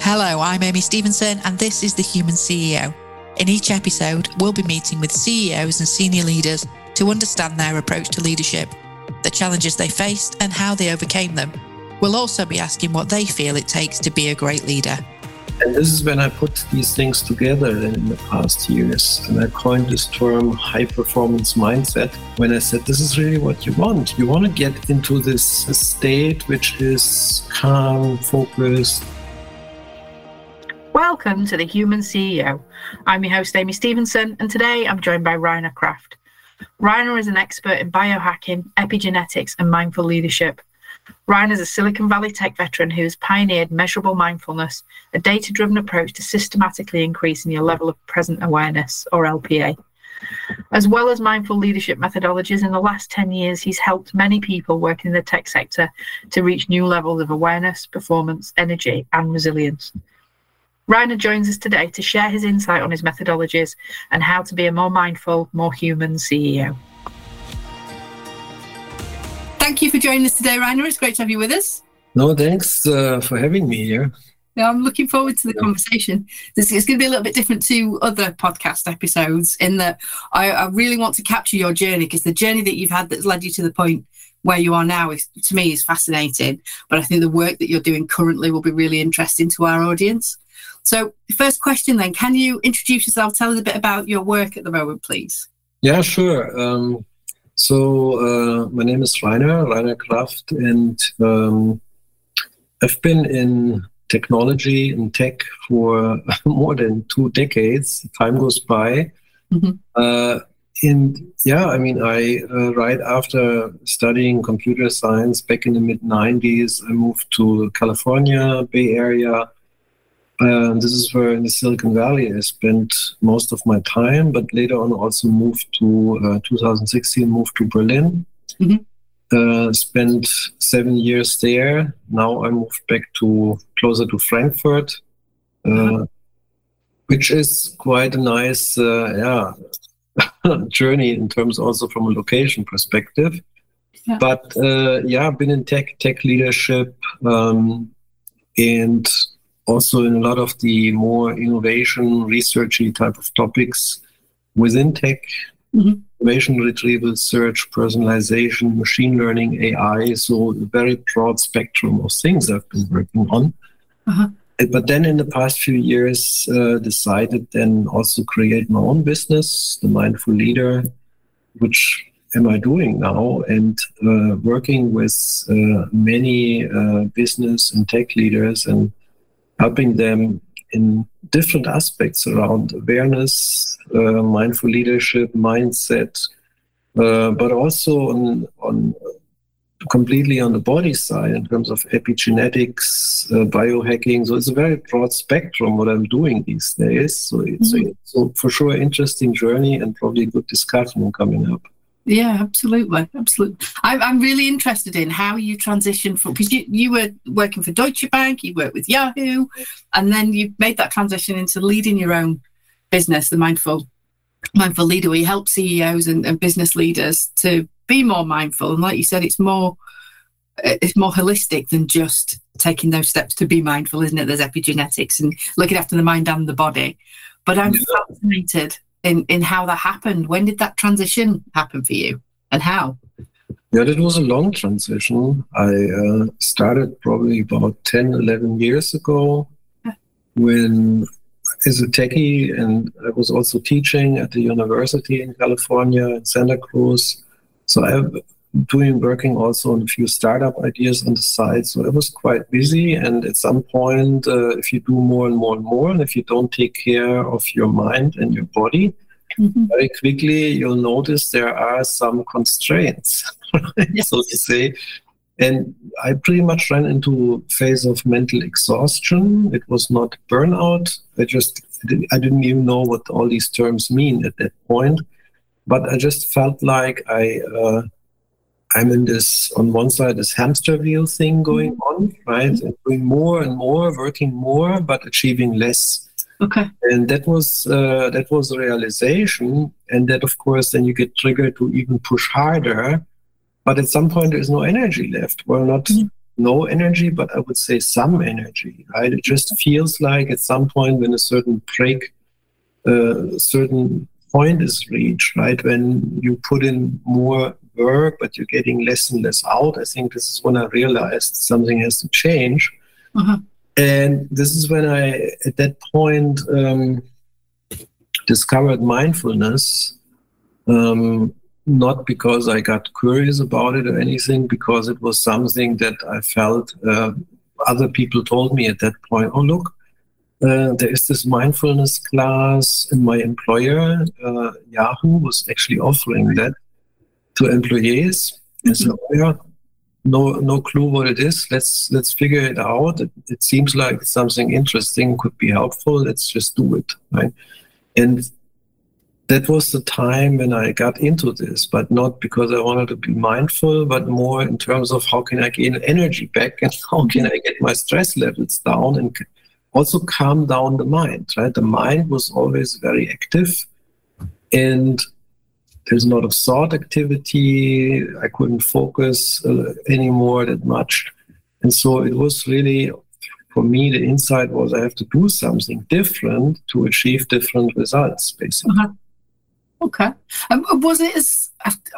Hello, I'm Amy Stevenson, and this is The Human CEO. In each episode, we'll be meeting with CEOs and senior leaders to understand their approach to leadership, the challenges they faced, and how they overcame them. We'll also be asking what they feel it takes to be a great leader. And this is when I put these things together in the past years. And I coined this term high-performance mindset when I said, this is really what you want. You want to get into this state which is calm, focused. Welcome to The Human CEO. I'm your host, Amy Stevenson, and today I'm joined by Reiner Kraft. Reiner is an expert in biohacking, epigenetics, and mindful leadership. Reiner is a Silicon Valley tech veteran who has pioneered measurable mindfulness, a data-driven approach to systematically increasing your level of present awareness, or LPA. As well as mindful leadership methodologies, in the last 10 years, he's helped many people working in the tech sector to reach new levels of awareness, performance, energy, and resilience. Reiner joins us today to share his insight on his methodologies and how to be a more mindful, more human CEO. Thank you for joining us today, Reiner. It's great to have you with us. No, thanks for having me here. No, I'm looking forward to the conversation. It's going to be a little bit different to other podcast episodes in that I really want to capture your journey, because the journey that you've had that's led you to the point where you are now, to me, is fascinating. But I think the work that you're doing currently will be really interesting to our audience. So first question then, can you introduce yourself? Tell us a bit about your work at the moment, please. Yeah, sure. So my name is Reiner Kraft, and I've been in technology and tech for more than 2 decades. Time goes by. Mm-hmm. Right after studying computer science back in the mid-90s, I moved to California, Bay Area. This is where, in the Silicon Valley, I spent most of my time, but later on also moved to 2016, moved to Berlin. Mm-hmm. Spent 7 years there. Now I moved back to closer to Frankfurt, mm-hmm. which is quite a nice journey in terms also from a location perspective. Yeah. But been in tech leadership, and also in a lot of the more innovation, researchy type of topics within tech, mm-hmm. innovation, retrieval, search, personalization, machine learning, AI. So a very broad spectrum of things I've been working on. Uh-huh. But then in the past few years, decided then also create my own business, The Mindful Leader, which am I doing now, and working with many business and tech leaders and helping them in different aspects around awareness, mindful leadership, mindset, but also on completely on the body side in terms of epigenetics, biohacking. So it's a very broad spectrum what I'm doing these days. So it's mm-hmm. so for sure an interesting journey and probably a good discussion coming up. Yeah, absolutely. I'm really interested in how you transitioned from, because you were working for Deutsche Bank, you worked with Yahoo, and then you made that transition into leading your own business, the Mindful Leader, where you help CEOs and business leaders to be more mindful. And like you said, it's more holistic than just taking those steps to be mindful, isn't it? There's epigenetics and looking after the mind and the body. But I'm fascinated in how that happened. When did that transition happen for you, and how? Yeah, that was a long transition. I started probably about 10, 11 years ago when, as a techie, and I was also teaching at the university in California, in Santa Cruz. So I'm working also on a few startup ideas on the side. So I was quite busy, and at some point, if you do more and more and more, and if you don't take care of your mind and your body, mm-hmm. very quickly you'll notice there are some constraints, right? Yes. So to say. And I pretty much ran into a phase of mental exhaustion. It was not burnout. I didn't even know what all these terms mean at that point. But I just felt like I'm in this, on one side, this hamster wheel thing going on, right? Mm-hmm. And doing more and more, working more, but achieving less. Okay. And that was a realization. And that, of course, then you get triggered to even push harder. But at some point, there is no energy left. Well, not mm-hmm. no energy, but I would say some energy, right? It just feels like at some point when a certain break, certain point is reached, right? When you put in more work, but you're getting less and less out. I think this is when I realized something has to change. Uh-huh. And this is when I, at that point, discovered mindfulness, not because I got curious about it or anything, because it was something that I felt other people told me at that point, oh, look, there is this mindfulness class in my employer. Yahoo was actually offering that to employees. And so, yeah, no clue what it is. Let's figure it out. It seems like something interesting could be helpful. Let's just do it, right? And that was the time when I got into this, but not because I wanted to be mindful, but more in terms of how can I gain energy back and how can I get my stress levels down and also calm down the mind, right? The mind was always very active and there's a lot of thought activity. I couldn't focus anymore that much. And so it was really, for me, the insight was I have to do something different to achieve different results, basically. Uh-huh. Okay. Was it as,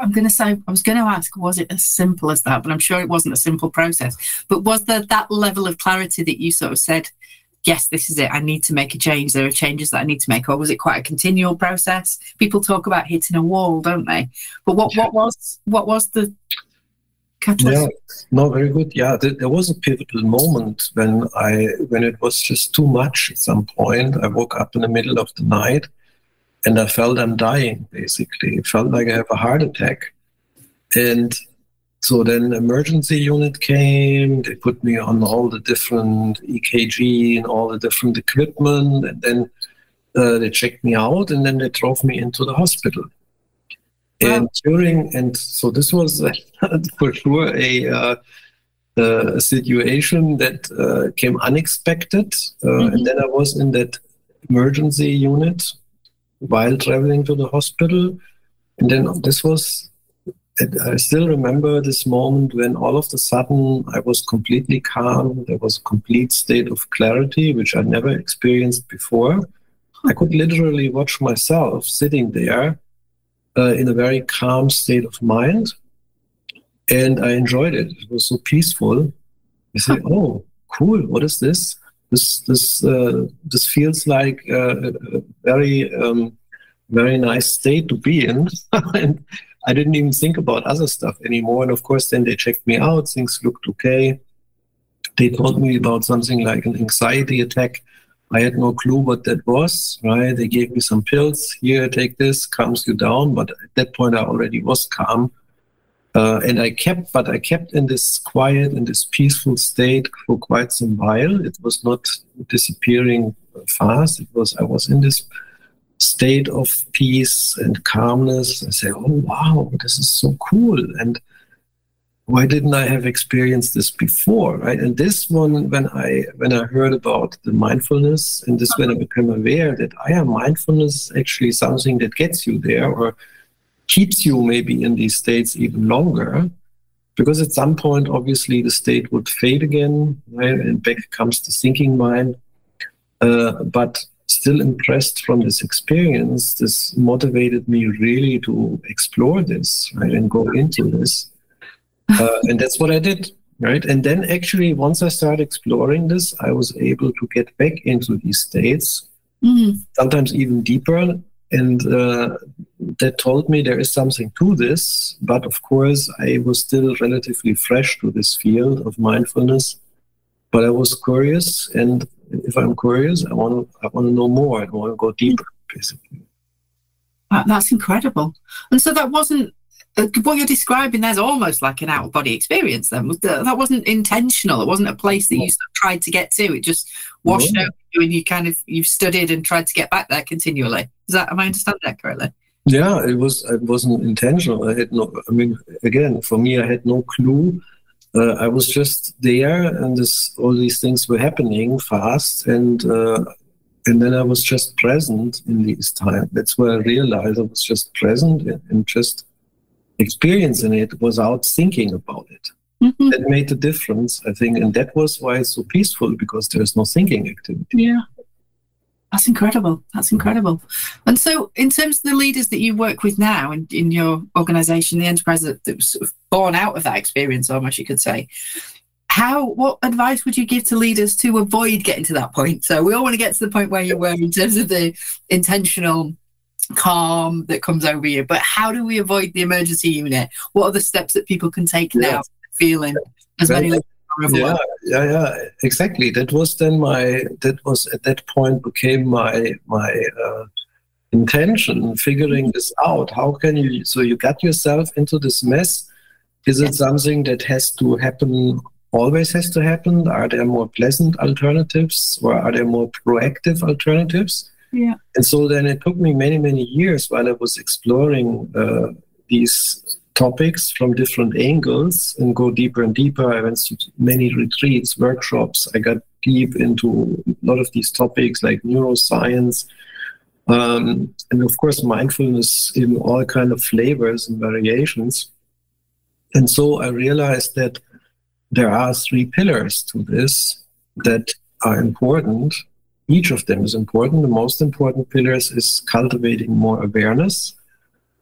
was it as simple as that? But I'm sure it wasn't a simple process. But was there that level of clarity that you sort of said, yes, this is it, I need to make a change, there are changes that I need to make, or was it quite a continual process? People talk about hitting a wall, don't they? But what was the catalyst? Yeah, no, very good. Yeah, there was a pivotal moment when it was just too much at some point. I woke up in the middle of the night and I felt I'm dying, basically. It felt like I have a heart attack. And so then emergency unit came, they put me on all the different EKG and all the different equipment, and then they checked me out and then they drove me into the hospital. Wow. And so this was for sure a situation that came unexpected. Mm-hmm. And then I was in that emergency unit while traveling to the hospital. And then this was, I still remember this moment when all of a sudden I was completely calm. There was a complete state of clarity, which I never experienced before. I could literally watch myself sitting there in a very calm state of mind. And I enjoyed it. It was so peaceful. I said, oh, cool. What is this? This feels like a very, very nice state to be in. And I didn't even think about other stuff anymore. And of course, then they checked me out. Things looked okay. They told me about something like an anxiety attack. I had no clue what that was, right? They gave me some pills. Here, take this, calms you down. But at that point, I already was calm. And I kept in this quiet and this peaceful state for quite some while. It was not disappearing fast. I was in this state of peace and calmness. I say, oh, wow, this is so cool. And why didn't I have experienced this before, right? And this one, when I heard about the mindfulness, and this when I became aware that mindfulness is actually something that gets you there or keeps you maybe in these states even longer, because at some point, obviously, the state would fade again, right? And back comes the thinking mind. But still impressed from this experience, this motivated me really to explore this, right, and go into this. And that's what I did, right? And then actually, once I started exploring this, I was able to get back into these states, sometimes even deeper. And that told me there is something to this. But of course, I was still relatively fresh to this field of mindfulness. But I was curious, and if I'm curious, I want to know more. I want to go deeper, basically. That's incredible. And so that wasn't, what you're describing there's almost like an out-of-body experience then. That wasn't intentional. It wasn't a place that you tried to get to. It just washed over you and you've studied and tried to get back there continually. Am I understanding that correctly? Yeah, it wasn't intentional. For me, I had no clue. I was just there, and all these things were happening fast, and then I was just present in these times. That's where I realized I was just present and just experiencing it without thinking about it. Mm-hmm. That made the difference, I think. And that was why it's so peaceful, because there's no thinking activity. Yeah. That's incredible. That's incredible. And so in terms of the leaders that you work with now in your organization, the enterprise that was sort of born out of that experience, almost you could say, what advice would you give to leaders to avoid getting to that point? So we all want to get to the point where you were in terms of the intentional calm that comes over you, but how do we avoid the emergency unit? What are the steps that people can take now? Feeling as many as possible. Yeah, exactly. That was then my intention, figuring this out. How can you? So you got yourself into this mess. Is it something that has to happen? Always has to happen? Are there more pleasant alternatives, or are there more proactive alternatives? Yeah. And so then it took me many years while I was exploring these topics from different angles and go deeper and deeper. I went to many retreats, workshops. I got deep into a lot of these topics like neuroscience. And of course, mindfulness in all kinds of flavors and variations. And so I realized that there are three pillars to this that are important. Each of them is important. The most important pillars is cultivating more awareness.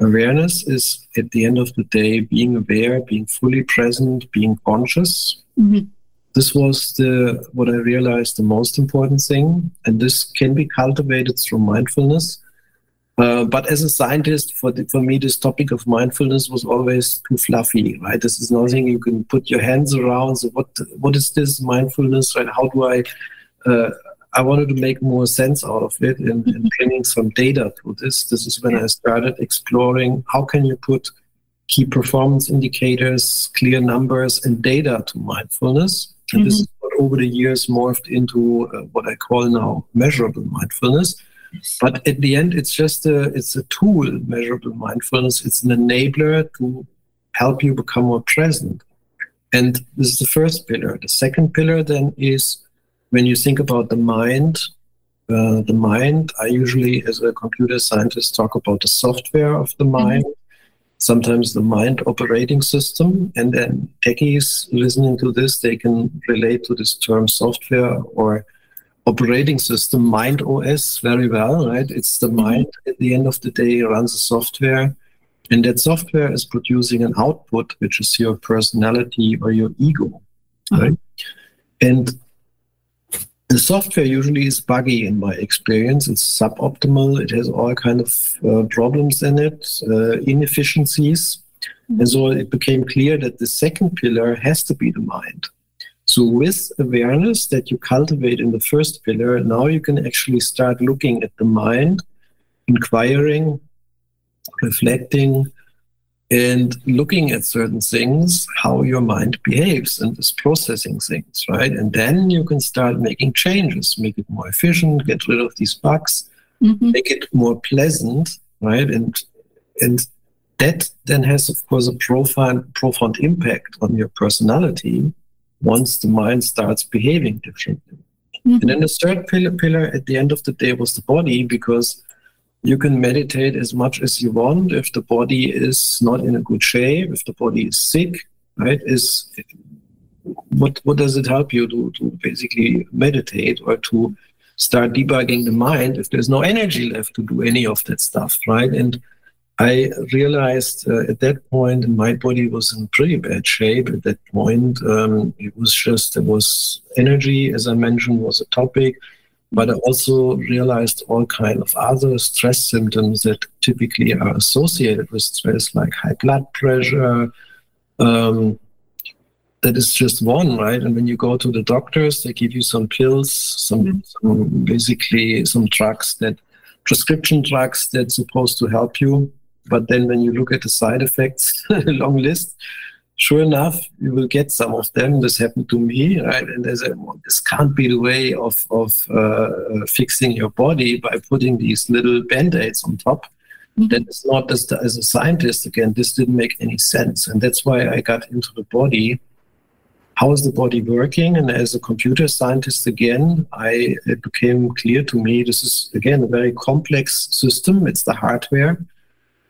Awareness is, at the end of the day, being aware, being fully present, being conscious. Mm-hmm. This was what I realized the most important thing, and this can be cultivated through mindfulness. But as a scientist, for me, this topic of mindfulness was always too fluffy, right? This is nothing you can put your hands around. So what is this mindfulness, right? How do I wanted to make more sense out of it and bringing some data to this. This is when I started exploring how can you put key performance indicators, clear numbers, and data to mindfulness. And this is what over the years morphed into what I call now measurable mindfulness. But at the end, it's just it's a tool, measurable mindfulness. It's an enabler to help you become more present. And this is the first pillar. The second pillar then is, when you think about the mind, I usually, as a computer scientist, talk about the software of the mind, sometimes the mind operating system. And then techies listening to this, they can relate to this term software or operating system, mind OS, very well, right? It's the mind, at the end of the day, runs the software. And that software is producing an output, which is your personality or your ego, right? And the software usually is buggy in my experience. It's suboptimal. It has all kind of problems in it, inefficiencies. And so it became clear that the second pillar has to be the mind. So with awareness that you cultivate in the first pillar, now you can actually start looking at the mind, inquiring, reflecting, and looking at certain things, how your mind behaves and is processing things, right? And then you can start making changes, make it more efficient, get rid of these bugs, make it more pleasant, right? And that then has, of course, a profound impact on your personality once the mind starts behaving differently. And then the third pillar at the end of the day was the body, because you can meditate as much as you want. If the body is not in a good shape, if the body is sick, right? What does it help you to basically meditate or to start debugging the mind if there's no energy left to do any of that stuff, right? And I realized at that point, my body was in pretty bad shape. At that point, there was energy, as I mentioned, was a topic. But I also realized all kinds of other stress symptoms that typically are associated with stress, like high blood pressure. That is just one, right? And when you go to the doctors, they give you some pills, some drugs, that prescription drugs that's supposed to help you. But then when you look at the side effects, a long list, sure enough, you will get some of them. This happened to me, right? And I said, well, this can't be the way of fixing your body by putting these little Band-Aids on top. That is not, as a scientist, again, this didn't make any sense. And that's why I got into the body. How is the body working? And as a computer scientist, again, it became clear to me, this is, again, a very complex system. It's the hardware.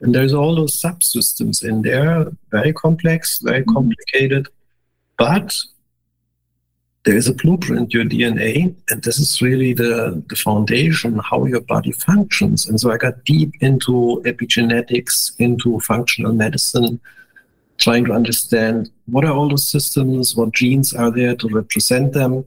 And there's all those subsystems in there, very complex, very complicated. But there is a blueprint, your DNA, and this is really the foundation, how your body functions. And so I got deep into epigenetics, into functional medicine, trying to understand what are all those systems, what genes are there to represent them,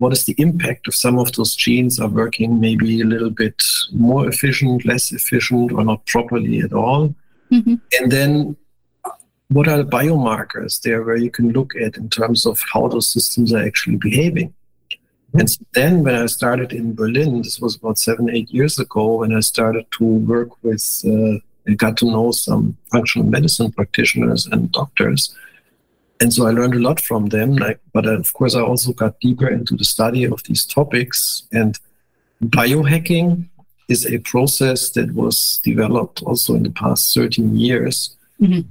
what is the impact if some of those genes are working maybe a little bit more efficient, less efficient, or not properly at all. Mm-hmm. And then what are the biomarkers there where you can look at in terms of how those systems are actually behaving? Mm-hmm. And so then when I started in Berlin, this was about 7-8 years ago, when I started to work with, I got to know some functional medicine practitioners and doctors. And so I learned a lot from them, but of course I also got deeper into the study of these topics. And biohacking is a process that was developed also in the past 13 years. Mm-hmm.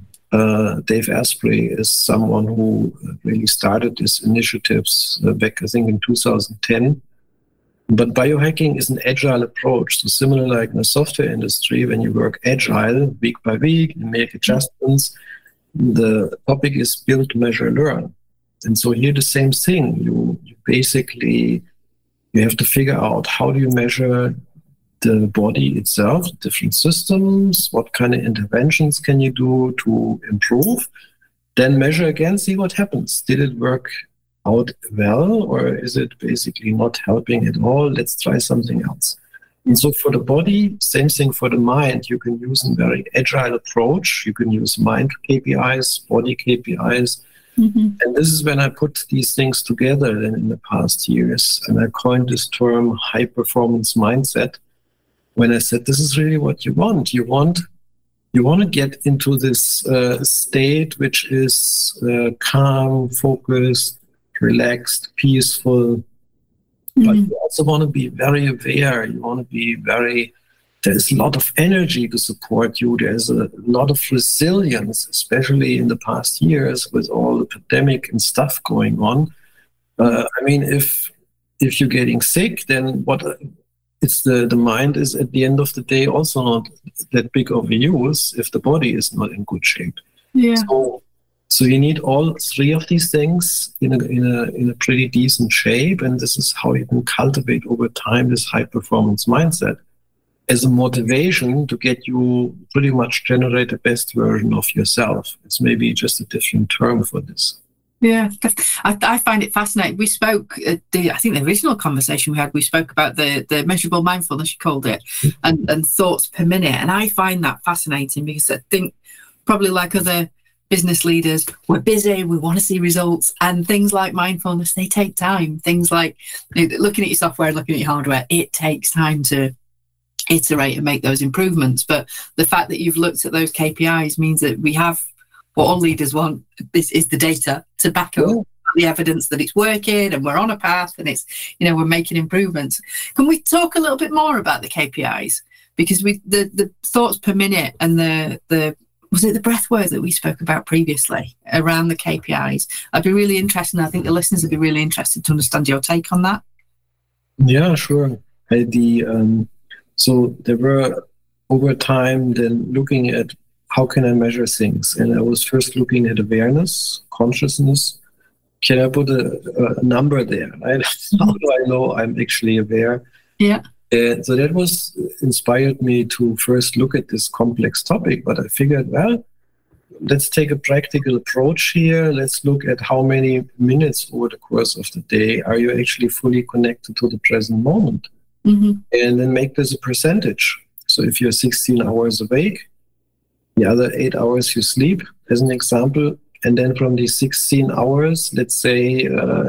Dave Asprey is someone who really started these initiatives back, I think, in 2010. But biohacking is an agile approach. So similar like in the software industry, when you work agile week by week, you make adjustments. The topic is build, measure, learn. And so here the same thing. You basically, you have to figure out how do you measure the body itself, different systems, what kind of interventions can you do to improve, then measure again, see what happens. Did it work out well, or is it basically not helping at all? Let's try something else. And so for the body, same thing for the mind. You can use a very agile approach. You can use mind KPIs, body KPIs. Mm-hmm. And this is when I put these things together then in the past years. And I coined this term high-performance mindset when I said, this is really what you want. You want to get into this state which is calm, focused, relaxed, peaceful. Mm-hmm. But you also want to be very aware. You want to be very, there's a lot of energy to support you. There's a lot of resilience, especially in the past years with all the pandemic and stuff going on. I mean, if you're getting sick, then what it's the mind is at the end of the day also not that big of a use if the body is not in good shape. Yeah. So you need all three of these things in a pretty decent shape, and this is how you can cultivate over time this high-performance mindset as a motivation to get you pretty much generate the best version of yourself. It's maybe just a different term for this. Yeah, I find it fascinating. We spoke at the original conversation we had. We spoke about the measurable mindfulness, you called it, and thoughts per minute, and I find that fascinating because I think probably like other business leaders, we're busy, we want to see results, and things like mindfulness, they take time. Things like looking at your software, looking at your hardware, it takes time to iterate and make those improvements. But the fact that you've looked at those KPIs means that we have what all leaders want is the data to back up the evidence that it's working and we're on a path and it's, we're making improvements. Can we talk a little bit more about the KPIs? Because the thoughts per minute and the was it the breath work that we spoke about previously around the KPIs? I'd be really interested, and I think the listeners would be really interested to understand your take on that. Yeah, sure. So there were, over time, then looking at how can I measure things? And I was first looking at awareness, consciousness. Can I put a number there? Right? How do I know I'm actually aware? Yeah. So that was inspired me to first look at this complex topic, but I figured, well, let's take a practical approach here. Let's look at how many minutes over the course of the day are you actually fully connected to the present moment, and then make this a percentage. So if you're 16 hours awake, the other 8 hours you sleep, as an example, and then from these 16 hours, let's say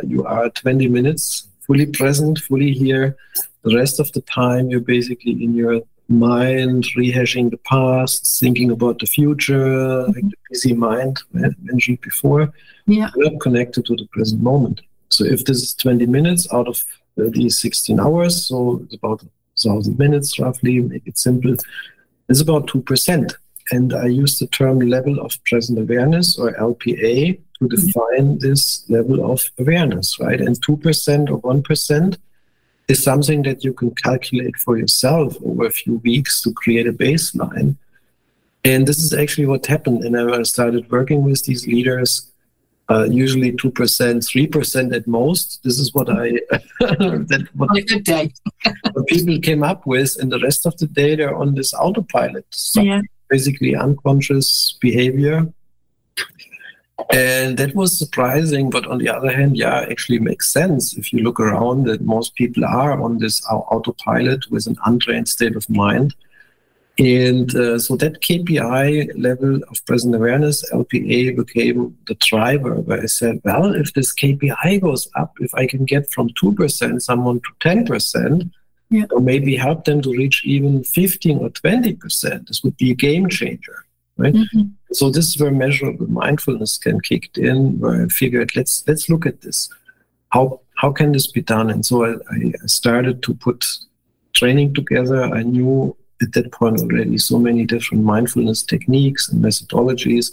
you are 20 minutes fully present, fully here. The rest of the time, you're basically in your mind, rehashing the past, thinking about the future, like the busy mind I mentioned before. Yeah. We're not connected to the present moment. So if this is 20 minutes out of these 16 hours, so it's about 1,000 minutes roughly, make it simple, it's about 2%. And I use the term level of present awareness, or LPA, to define this level of awareness, right? And 2% or 1%, is something that you can calculate for yourself over a few weeks to create a baseline. And this is actually what happened. And I started working with these leaders usually 2%, 3% at most. This is what I on a good day. What people came up with, and the rest of the day they're on this autopilot. So basically unconscious behavior. And that was surprising, but on the other hand, actually makes sense if you look around that most people are on this autopilot with an untrained state of mind. And so that KPI level of present awareness, LPA, became the driver where I said, well, if this KPI goes up, if I can get from 2% someone to 10%, or maybe help them to reach even 15 or 20%, this would be a game changer, right? Mm-hmm. So this is where measurable mindfulness can kick in, where I figured, let's look at this. How can this be done? And so I started to put training together. I knew at that point already so many different mindfulness techniques and methodologies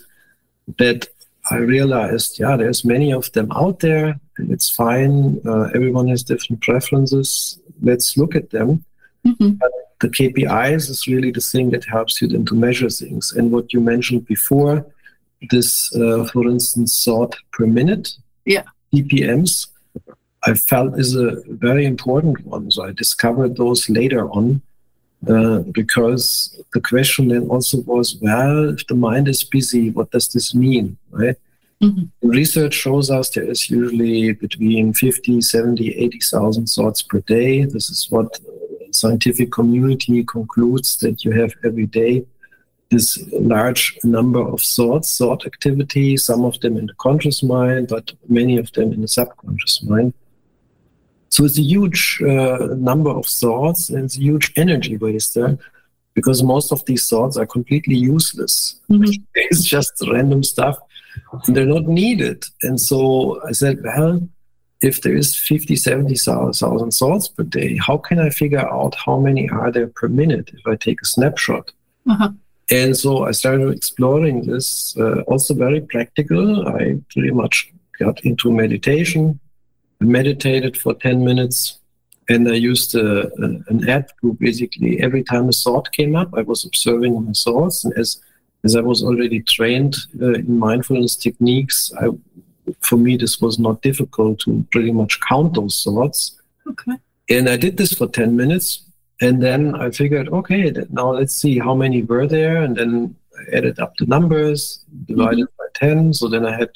that I realized, there's many of them out there, and it's fine. Everyone has different preferences. Let's look at them. Mm-hmm. But the KPIs is really the thing that helps you then to measure things. And what you mentioned before, this, for instance, thought per minute, EPMs, I felt is a very important one. So I discovered those later on, because the question then also was, well, if the mind is busy, what does this mean, right? Mm-hmm. Research shows us there is usually between 50, 70, 80,000 thoughts per day. This is what scientific community concludes that you have every day, this large number of thoughts, thought activity, some of them in the conscious mind, but many of them in the subconscious mind. So it's a huge number of thoughts, and it's a huge energy waster, because most of these thoughts are completely useless. Mm-hmm. It's just random stuff. They're not needed. And so I said, well, if there is 50, 70,000 thoughts per day, how can I figure out how many are there per minute if I take a snapshot? Uh-huh. And so I started exploring this, also very practical. I pretty much got into meditation. I meditated for 10 minutes, and I used an app to basically every time a thought came up, I was observing my thoughts. And as I was already trained in mindfulness techniques, for me, this was not difficult to pretty much count those thoughts. Okay. And I did this for 10 minutes. And then I figured, okay, now let's see how many were there. And then I added up the numbers, divided by 10. So then I had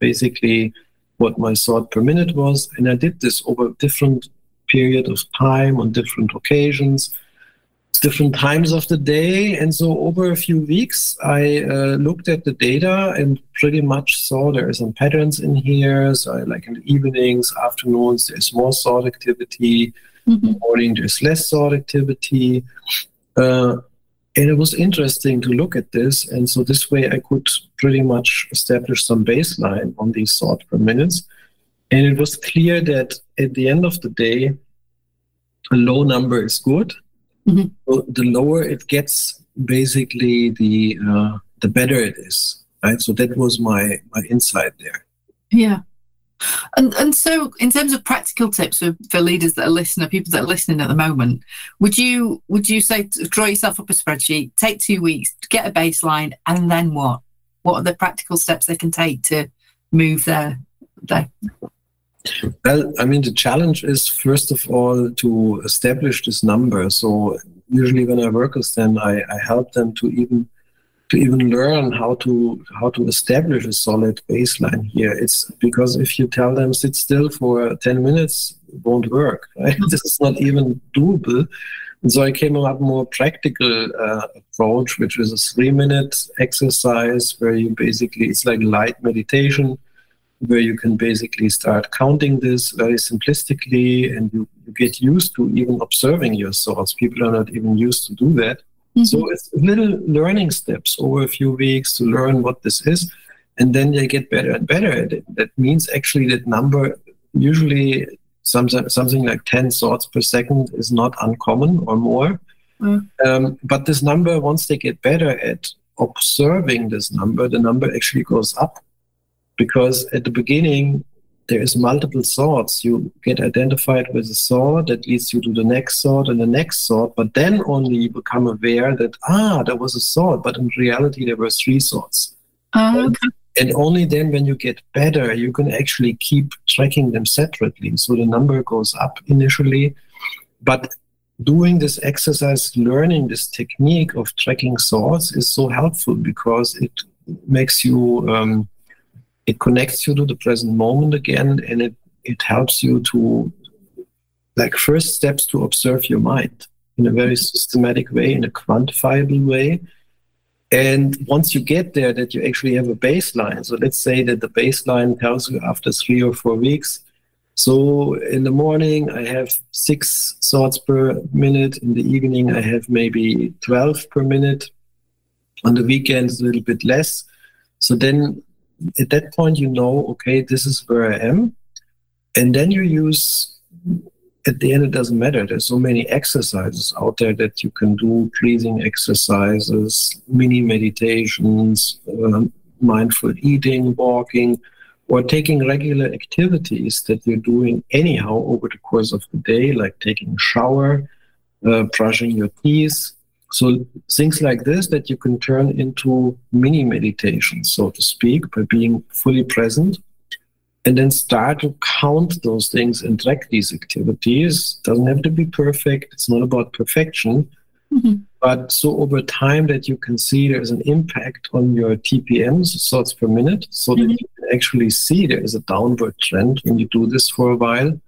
basically what my thought per minute was. And I did this over a different period of time on different occasions, different times of the day. And so over a few weeks, I looked at the data and pretty much saw there are some patterns in here. So like in the evenings, afternoons, there's more thought activity. Mm-hmm. In the morning, there's less thought activity. And it was interesting to look at this. And so this way I could pretty much establish some baseline on these thought per minutes. And it was clear that at the end of the day, a low number is good. Mm-hmm. So the lower it gets, basically, the better it is, right? So that was my insight there. Yeah. And so in terms of practical tips for leaders that are listening, people that are listening at the moment, would you say draw yourself up a spreadsheet, take 2 weeks, get a baseline, and then what? What are the practical steps they can take to move their Well, I mean, the challenge is, first of all, to establish this number. So usually when I work with them, I help them to even learn how to establish a solid baseline here. It's because if you tell them sit still for 10 minutes, it won't work, right? This is not even doable. And so I came up with a more practical approach, which is a 3-minute exercise where you basically, it's like light meditation, where you can basically start counting this very simplistically, and you get used to even observing your thoughts. People are not even used to do that. Mm-hmm. So it's little learning steps over a few weeks to learn what this is, and then they get better and better at it. That means actually that number, usually something like 10 thoughts per second is not uncommon or more. Mm. But this number, once they get better at observing this number, the number actually goes up. Because at the beginning, there is multiple thoughts. You get identified with a thought that leads you to the next thought and the next thought, but then only you become aware that, there was a thought, but in reality, there were 3 thoughts. Oh, okay. And only then when you get better, you can actually keep tracking them separately. So the number goes up initially. But doing this exercise, learning this technique of tracking thoughts is so helpful because it makes you, it connects you to the present moment again, and it helps you to, like, first steps to observe your mind in a very systematic way, in a quantifiable way. And once you get there, that you actually have a baseline. So let's say that the baseline tells you after 3 or 4 weeks, so in the morning I have 6 thoughts per minute. In the evening I have maybe 12 per minute. On the weekends a little bit less. So then at that point you know, okay, this is where I am. And then you use, at the end it doesn't matter. There's so many exercises out there that you can do, breathing exercises, mini meditations, mindful eating, walking, or taking regular activities that you're doing anyhow over the course of the day, like taking a shower, brushing your teeth. So things like this that you can turn into mini meditations, so to speak, by being fully present. And then start to count those things and track these activities. Doesn't have to be perfect. It's not about perfection. Mm-hmm. But so over time that you can see there's an impact on your TPMs, thoughts per minute, so that you can actually see there is a downward trend when you do this for a while.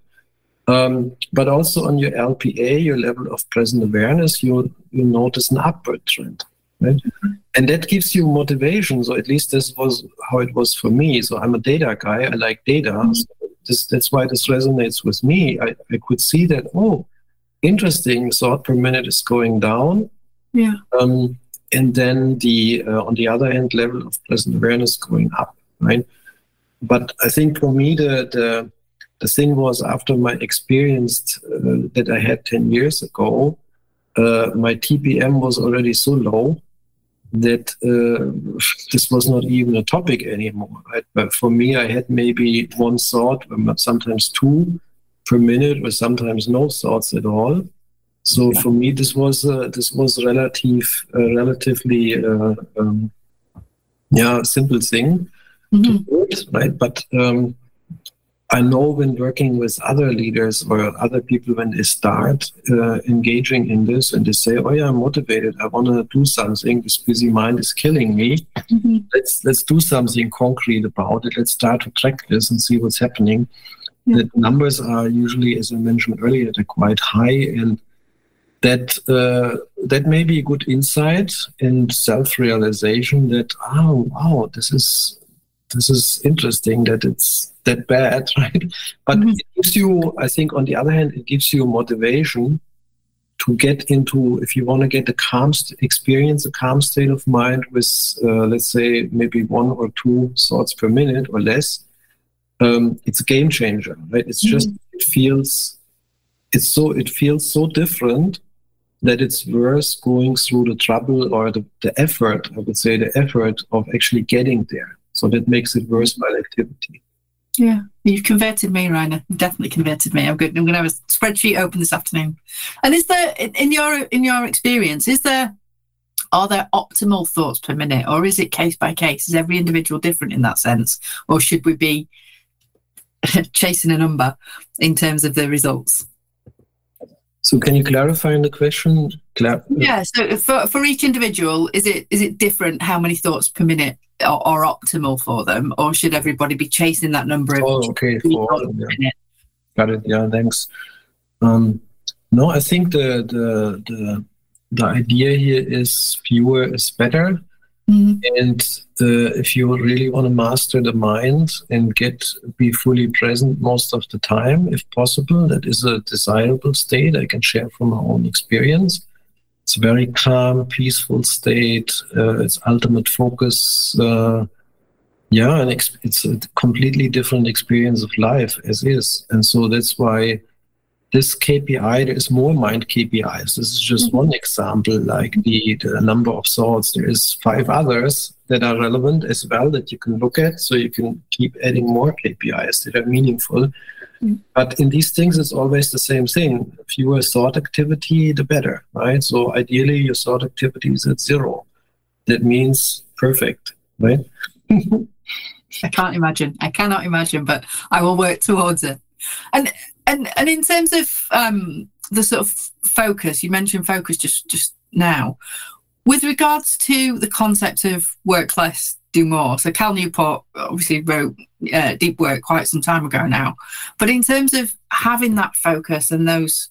But also on your LPA, your level of present awareness, you notice an upward trend. Right? Mm-hmm. And that gives you motivation. So at least this was how it was for me. So I'm a data guy. I like data. Mm-hmm. So that's why this resonates with me. I could see that, oh, interesting, thought per minute is going down. Yeah. And then the on the other hand, level of present awareness going up. Right. But I think for me, the thing was, after my experience that I had 10 years ago, my TPM was already so low that this was not even a topic anymore. Right? But for me, I had maybe one thought, sometimes 2 per minute, or sometimes no thoughts at all. So for me, this was relatively simple thing to do it, right? But I know when working with other leaders or other people, when they start engaging in this and they say, oh yeah, I'm motivated, I want to do something, this busy mind is killing me. Mm-hmm. Let's do something concrete about it. Let's start to track this and see what's happening. Yeah. The numbers are usually, as I mentioned earlier, they're quite high, and that may be a good insight and self-realization that, oh wow, this is interesting that it's that bad, right? But it gives you, I think, on the other hand, it gives you motivation to get into, if you want to get a calm experience, a calm state of mind with, let's say, maybe 1 or 2 thoughts per minute or less. It's a game changer, right? It's just, it feels so different that it's worth going through the trouble or the effort, I would say, the effort of actually getting there. So that makes it worthwhile activity. Yeah, you've converted me, Reiner. You've definitely converted me. I'm going to have a spreadsheet open this afternoon. And is there, in your experience, are there optimal thoughts per minute, or is it case by case? Is every individual different in that sense, or should we be chasing a number in terms of the results? So can you clarify in the question? Yeah. So for each individual, is it different how many thoughts per minute are optimal for them, or should everybody be chasing that number? Got it. Yeah, thanks. No, I think the idea here is fewer is better, and if you really want to master the mind and be fully present most of the time, if possible, that is a desirable state. I can share from my own experience. It's a very calm, peaceful state. It's ultimate focus. And it's a completely different experience of life as is. And so that's why this KPI, there is more mind KPIs. This is just one example, like the number of thoughts. There is 5 others that are relevant as well that you can look at. So you can keep adding more KPIs that are meaningful. But in these things, it's always the same thing. Fewer thought activity, the better, right? So ideally, your thought activity is at 0. That means perfect, right? I can't imagine. I cannot imagine, but I will work towards it. And in terms of the sort of focus, you mentioned focus just now. With regards to the concept of work less, do more. So Cal Newport obviously wrote Deep Work quite some time ago now. But in terms of having that focus and those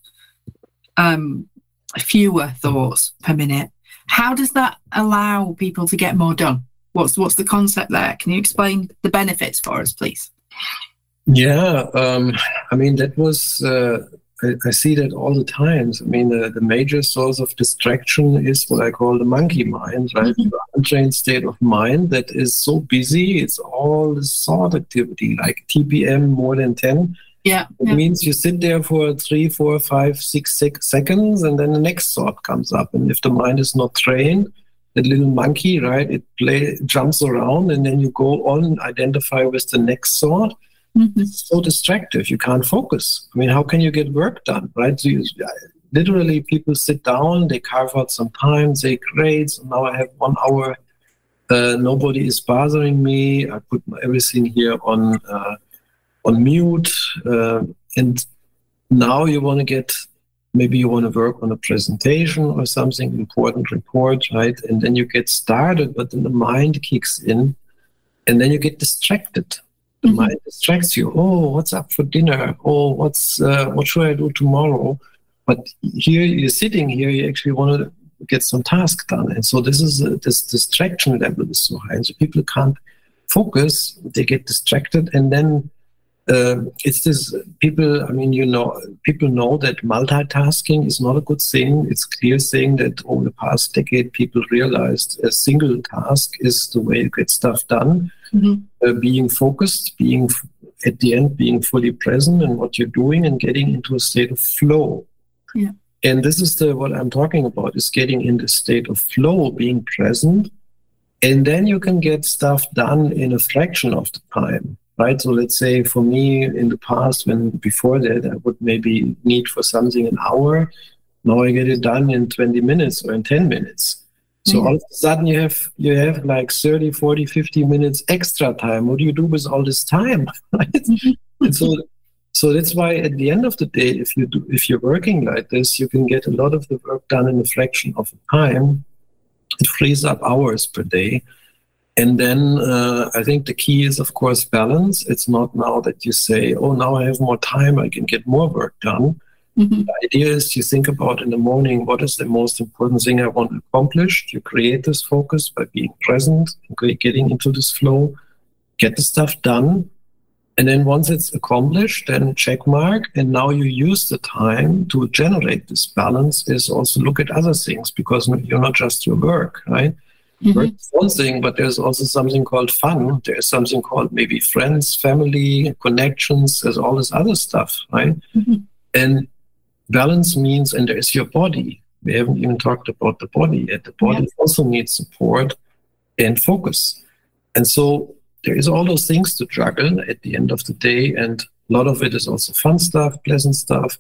fewer thoughts per minute, how does that allow people to get more done? What's the concept there? Can you explain the benefits for us, please? Yeah, I mean, that was... I see that all the time. I mean, the major source of distraction is what I call the monkey mind, right? Mm-hmm. The untrained state of mind that is so busy. It's all this thought activity, like TPM more than 10. Yeah. It means you sit there for 3, 4, 5, 6 seconds, and then the next thought comes up. And if the mind is not trained, that little monkey, right, it jumps around, and then you go on and identify with the next thought. Mm-hmm. It's so distractive. You can't focus. I mean, how can you get work done, right? So literally, people sit down, they carve out some time, say, great, so now I have 1 hour. Nobody is bothering me. I put everything here on mute. And now you want to work on a presentation or something, important report, right? And then you get started, but then the mind kicks in, and then you get distracted. The mind distracts you. Oh, what's up for dinner? Oh, what should I do tomorrow? But here you're sitting here, you actually want to get some task done. And so this distraction level is so high. And so people can't focus, they get distracted. And then people know that multitasking is not a good thing. It's clear thing that over the past decade, people realized a single task is the way you get stuff done. Mm-hmm. Being focused, being fully present in what you're doing and getting into a state of flow. Yeah. And this is what I'm talking about, is getting in the state of flow, being present, and then you can get stuff done in a fraction of the time, right? So let's say for me in the past, before that, I would maybe need for something an hour. Now I get it done in 20 minutes or in 10 minutes. So all of a sudden you have like 30, 40, 50 minutes extra time. What do you do with all this time? Right? And so that's why at the end of the day, if you're working like this, you can get a lot of the work done in a fraction of time. It frees up hours per day. And then I think the key is, of course, balance. It's not now that you say, oh, now I have more time, I can get more work done. Mm-hmm. The idea is you think about in the morning, what is the most important thing I want to accomplish? You create this focus by being present, getting into this flow, get the stuff done. And then once it's accomplished, then check mark. And now you use the time to generate this balance is also look at other things, because you're not just your work, right? Mm-hmm. Work is one thing, but there's also something called fun. There's something called maybe friends, family, connections. There's all this other stuff, right? Mm-hmm. And balance means, and there is your body. We haven't even talked about the body yet. The body also needs support and focus. And so there is all those things to juggle at the end of the day. And a lot of it is also fun stuff, pleasant stuff.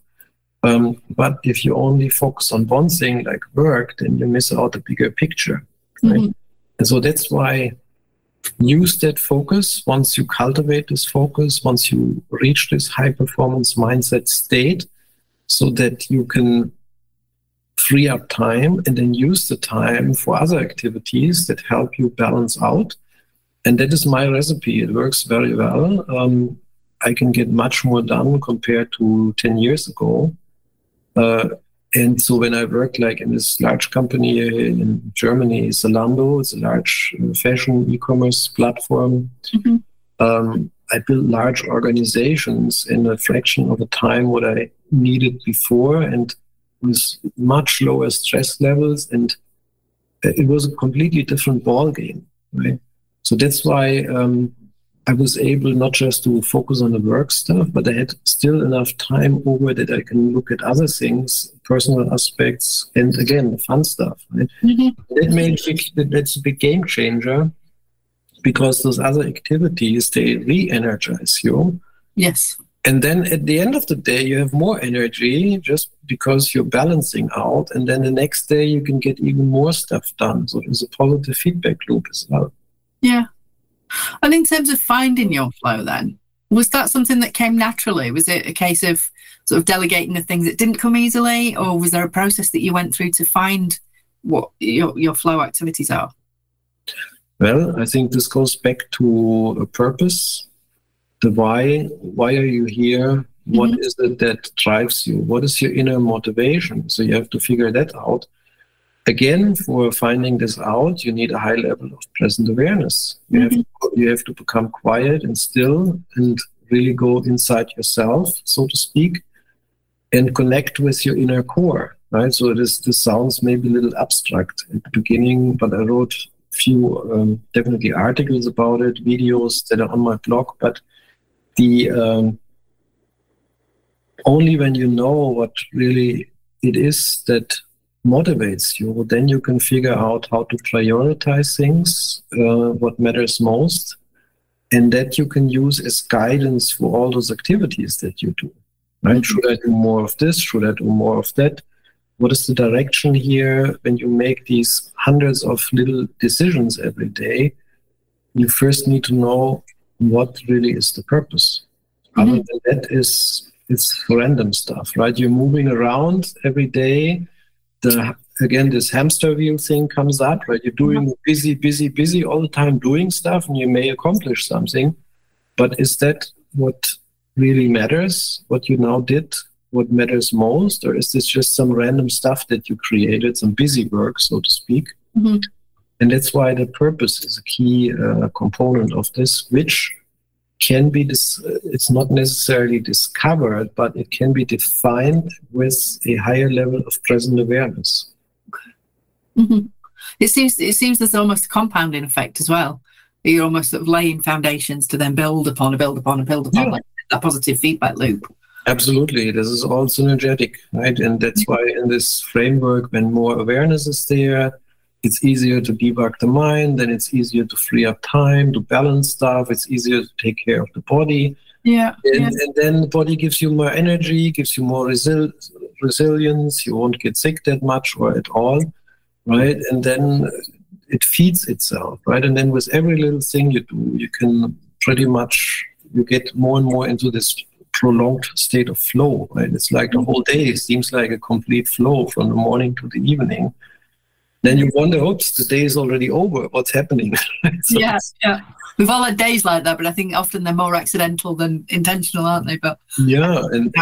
But if you only focus on one thing like work, then you miss out the bigger picture. Right? Mm-hmm. And so that's why use that focus. Once you cultivate this focus, once you reach this high performance mindset state, so that you can free up time and then use the time for other activities that help you balance out. And that is my recipe. It works very well. I can get much more done compared to 10 years ago. And so when I worked like in this large company in Germany, Zalando, it's a large fashion e-commerce platform. Mm-hmm. I built large organizations in a fraction of the time what I needed before, and with much lower stress levels, and it was a completely different ball game. Right? So that's why I was able not just to focus on the work stuff, but I had still enough time over that I can look at other things, personal aspects, and again the fun stuff. Right? Mm-hmm. That's a big game changer, because those other activities, they re-energize you. Yes. And then at the end of the day, you have more energy just because you're balancing out. And then the next day, you can get even more stuff done. So there's a positive feedback loop as well. Yeah. And in terms of finding your flow then, was that something that came naturally? Was it a case of sort of delegating the things that didn't come easily, or was there a process that you went through to find what your flow activities are? Well, I think this goes back to a purpose, the why. Why are you here? What mm-hmm. is it that drives you? What is your inner motivation? So you have to figure that out. Again, for finding this out, you need a high level of present awareness. You mm-hmm. you have to become quiet and still and really go inside yourself, so to speak, and connect with your inner core, right? So it is, this sounds maybe a little abstract at the beginning, but I wrote a few definitely articles about it, videos that are on my blog, but the only when you know what really it is that motivates you, then you can figure out how to prioritize things, what matters most, and that you can use as guidance for all those activities that you do. Right? Mm-hmm. Should I do more of this? Should I do more of that? What is the direction here? When you make these hundreds of little decisions every day, you first need to know what really is the purpose. Mm-hmm. Other than that, it's random stuff, right? You're moving around every day. Again, this hamster wheel thing comes up, right? You're doing busy all the time, doing stuff, and you may accomplish something. But is that what really matters? What you now did, what matters most? Or is this just some random stuff that you created, some busy work, so to speak? Mm-hmm. And that's why the purpose is a key component of this, which can be, it's not necessarily discovered, but it can be defined with a higher level of present awareness. Mm-hmm. It seems there's almost a compounding effect as well. You're almost sort of laying foundations to then build upon, like a positive feedback loop. Absolutely. This is all synergetic, right? And that's why in this framework, when more awareness is there, it's easier to debug the mind, then it's easier to free up time, to balance stuff, it's easier to take care of the body. Yeah. And then the body gives you more energy, gives you more resilience, you won't get sick that much or at all, right? And then it feeds itself, right? And then with every little thing you do, you can pretty much, you get more and more into this prolonged state of flow, right? It's like the whole day seems like a complete flow from the morning to the evening. Then you wonder, oops, the day is already over. What's happening? So yeah. We've all had days like that, but I think often they're more accidental than intentional, aren't they? But yeah, and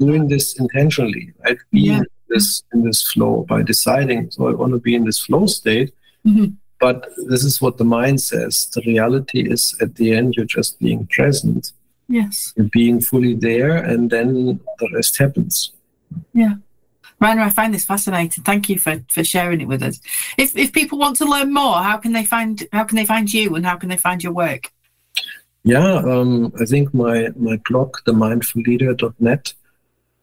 doing this intentionally, right? Being in this flow by deciding, so I want to be in this flow state. Mm-hmm. But this is what the mind says. The reality is, at the end, you're just being present. Yes. You're being fully there, and then the rest happens. Yeah. Reiner, I find this fascinating. Thank you for sharing it with us. If people want to learn more, how can they find you, and how can they find your work? Yeah, I think my blog, TheMindfulLeader.net,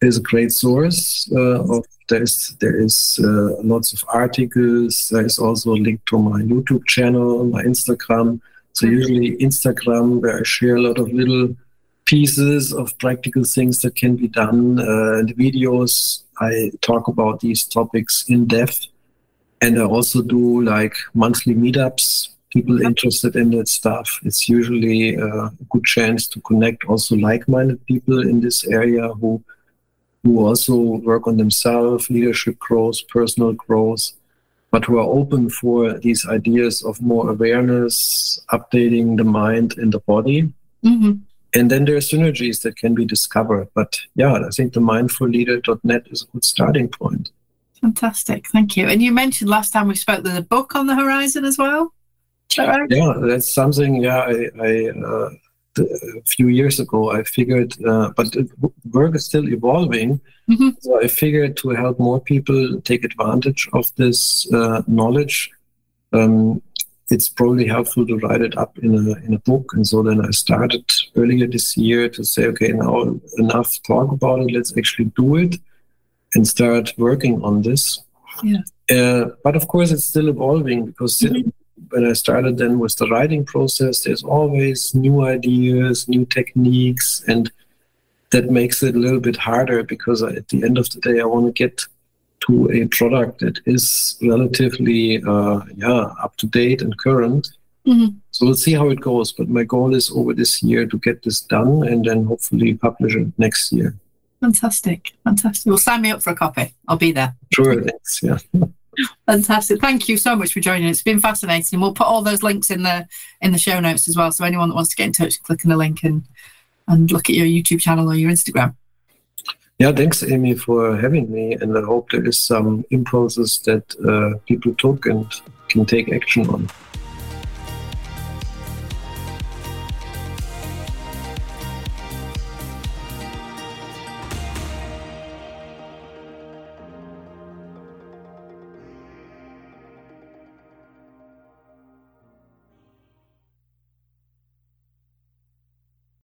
is a great source. There is lots of articles. There is also a link to my YouTube channel, my Instagram. So usually Instagram, where I share a lot of little pieces of practical things that can be done, and videos. I talk about these topics in depth, and I also do like monthly meetups, people interested in that stuff. It's usually a good chance to connect also like-minded people in this area who also work on themselves, leadership growth, personal growth, but who are open for these ideas of more awareness, updating the mind and the body. Mm-hmm. And then there are synergies that can be discovered. But yeah, I think the mindfulleader.net is a good starting point. Fantastic. Thank you. And you mentioned last time we spoke there's a book on the horizon as well. Is that right? Yeah, that's something. Yeah, I a few years ago, I figured, but work is still evolving. Mm-hmm. So I figured to help more people take advantage of this knowledge, it's probably helpful to write it up in a book. And so then I started earlier this year to say, okay, now enough talk about it. Let's actually do it and start working on this. Yeah. But of course, it's still evolving because mm-hmm. when I started then with the writing process, there's always new ideas, new techniques, and that makes it a little bit harder because at the end of the day, I want to get to a product that is relatively up to date and current, Mm-hmm. So we'll see how it goes. But my goal is over this year to get this done and then hopefully publish it next year. Fantastic. Fantastic. Well, sign me up for a copy. I'll be there. Sure. Thanks. Yeah. Fantastic. Thank you so much for joining. It's been fascinating. We'll put all those links in the show notes as well. So anyone that wants to get in touch, click on the link and look at your YouTube channel or your Instagram. Yeah, thanks, Amy, for having me. And I hope there is some impulses that people took and can take action on.